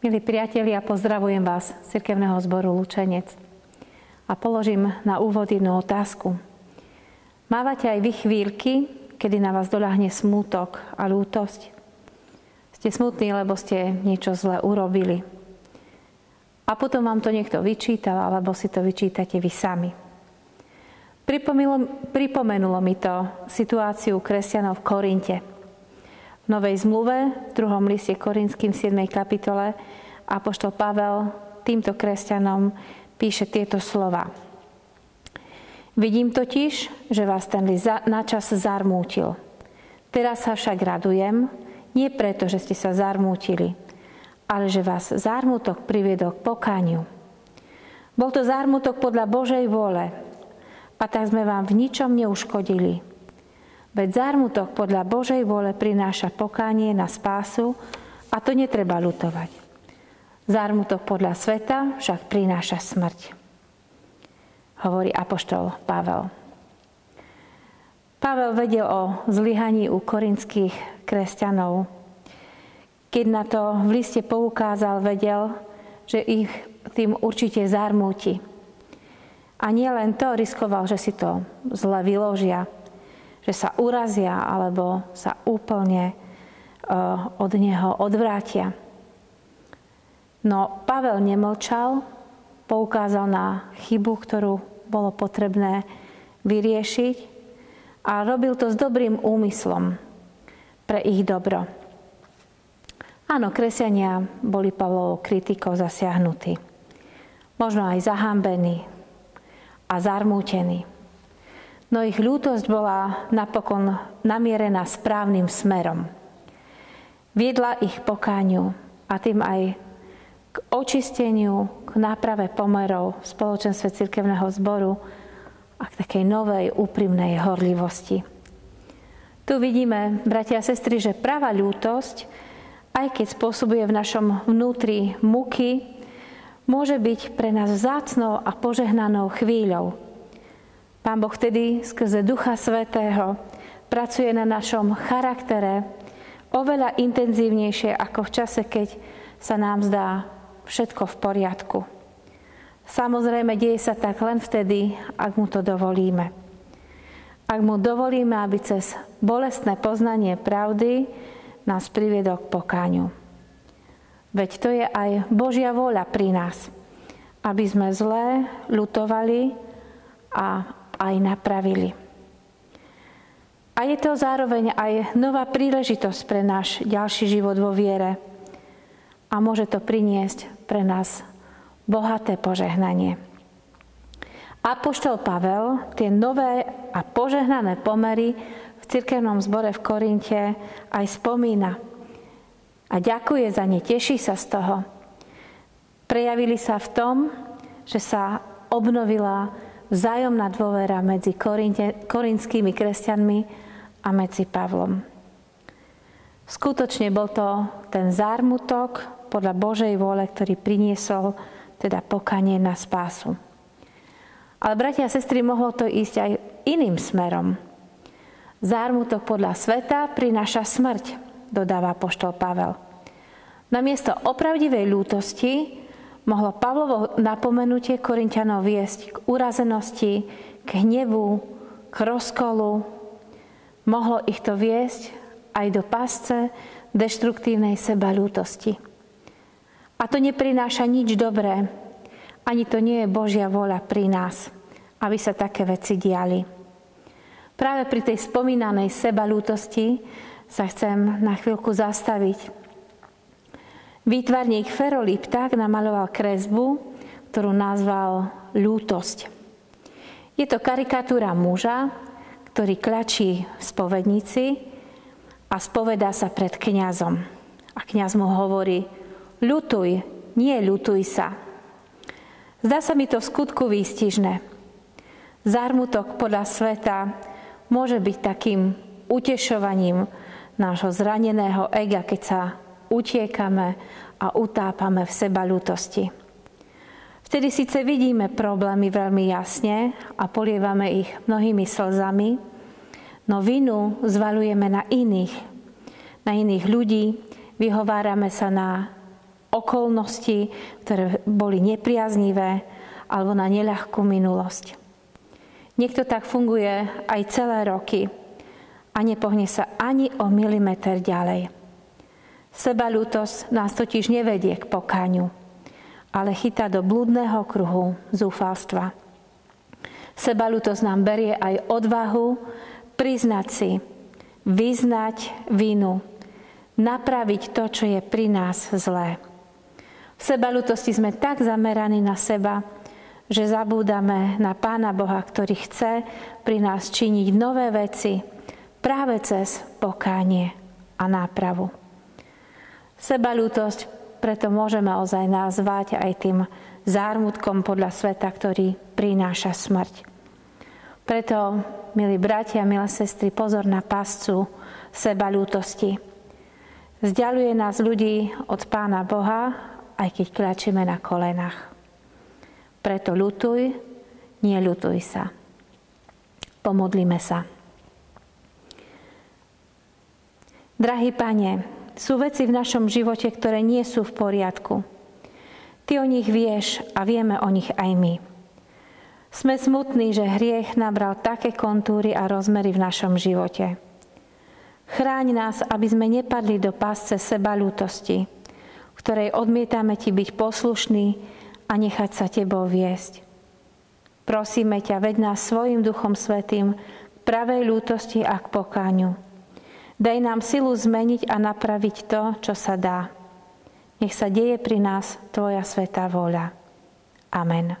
Milí priatelia, pozdravujem vás z cirkevného zboru Lučenec a položím na úvod jednu otázku. Mávate aj vy chvíľky, kedy na vás doľahne smútok a ľútosť? Ste smutní, lebo ste niečo zlé urobili. A potom vám to niekto vyčítal, alebo si to vyčítate vy sami. Pripomenulo mi to situáciu kresťanov v Korinte. V Novej zmluve, v 2. liste Korintským 7. kapitole, apoštol Pavel týmto kresťanom píše tieto slova. Vidím totiž, že vás ten list na čas zarmútil. Teraz sa však radujem, nie preto, že ste sa zarmútili, ale že vás zármutok priviedol k pokániu. Bol to zármutok podľa Božej vôle, a tak sme vám v ničom neuškodili. Veď zármutok podľa Božej vôle prináša pokánie na spásu a to netreba ľutovať. Zármutok podľa sveta však prináša smrť, hovorí apoštol Pavel. Pavel vedel o zlyhaní u korintských kresťanov. Keď na to v liste poukázal, vedel, že ich tým určite zarmúti. A nielen to, riskoval, že si to zle vyložia, že sa urazia alebo sa úplne od neho odvrátia. No Pavel nemlčal, poukázal na chybu, ktorú bolo potrebné vyriešiť a robil to s dobrým úmyslom pre ich dobro. Áno, kresťania boli Pavlovou kritikou zasiahnutí, možno aj zahambení a zarmútení. No ich ľútosť bola napokon namierená správnym smerom. Viedla ich pokániu a tým aj k očisteniu, k náprave pomerov v spoločenstve cirkevného zboru a k takej novej, úprimnej horlivosti. Tu vidíme, bratia a sestry, že pravá ľútosť, aj keď spôsobuje v našom vnútri múky, môže byť pre nás vzácnou a požehnanou chvíľou. Pán Boh vtedy skrze Ducha Svätého pracuje na našom charaktere oveľa intenzívnejšie ako v čase, keď sa nám zdá všetko v poriadku. Samozrejme, deje sa tak len vtedy, ak mu to dovolíme. Ak mu dovolíme, aby cez bolestné poznanie pravdy nás priviedol k pokániu. Veď to je aj Božia vôľa pri nás, aby sme zlé ľutovali a aj napravili. A je to zároveň aj nová príležitosť pre náš ďalší život vo viere a môže to priniesť pre nás bohaté požehnanie. Apoštol Pavel tie nové a požehnané pomery v cirkevnom zbore v Korinte aj spomína a ďakuje za ne, teší sa z toho. Prejavili sa v tom, že sa obnovila vzájomná dôvera medzi korintskými kresťanmi a medzi Pavlom. Skutočne bol to ten zármutok podľa Božej vôle, ktorý priniesol teda pokánie na spásu. Ale bratia a sestry, mohlo to ísť aj iným smerom. Zármutok podľa sveta prináša smrť, dodáva apoštol Pavel. Namiesto opravdivej ľútosti mohlo Pavlovo napomenutie Korinťanov viesť k urazenosti, k hnevu, k rozkolu. Mohlo ich to viesť aj do pasce deštruktívnej sebaľútosti. A to neprináša nič dobré. Ani to nie je Božia vôľa pri nás, aby sa také veci diali. Práve pri tej spomínanej sebaľútosti sa chcem na chvíľku zastaviť. Výtvarník Ferolý Pták namaloval kresbu, ktorú nazval ľútosť. Je to karikatúra muža, ktorý kľačí v spovednici a spovedá sa pred kňazom. A kňaz mu hovorí: "Ľutuj, nie ľutuj sa." Zdá sa mi to v skutku výstižné. Zármutok podľa sveta môže byť takým utešovaním nášho zraneného ega, keď sa utiekame a utápame v sebaľútosti. Vtedy síce vidíme problémy veľmi jasne a polievame ich mnohými slzami, no vinu zvaľujeme na iných ľudí, vyhovárame sa na okolnosti, ktoré boli nepriaznivé alebo na neľahkú minulosť. Niekto tak funguje aj celé roky a nepohne sa ani o milimeter ďalej. Sebaľútosť nás totiž nevedie k pokániu, ale chytá do blúdneho kruhu zúfalstva. Sebaľútosť nám berie aj odvahu priznať si, vyznať vinu, napraviť to, čo je pri nás zlé. V sebaľútosti sme tak zameraní na seba, že zabúdame na Pána Boha, ktorý chce pri nás činiť nové veci práve cez pokánie a nápravu. Sebaľútosť preto môžeme ozaj nazvať aj tým zármutkom podľa sveta, ktorý prináša smrť. Preto, milí bratia, milé sestry, pozor na pascu sebaľútosti. Vzdialuje nás ľudí od Pána Boha, aj keď kľačíme na kolenách. Preto ľutuj, neľutuj sa. Pomodlíme sa. Drahý Pane, sú veci v našom živote, ktoré nie sú v poriadku. Ty o nich vieš a vieme o nich aj my. Sme smutní, že hriech nabral také kontúry a rozmery v našom živote. Chráň nás, aby sme nepadli do pásce sebaľútosti, v ktorej odmietame Ti byť poslušní a nechať sa Tebou viesť. Prosíme Ťa, veď nás svojim Duchom Svätým k pravej ľútosti a k pokáňu. Daj nám silu zmeniť a napraviť to, čo sa dá. Nech sa deje pri nás Tvoja svätá vôľa. Amen.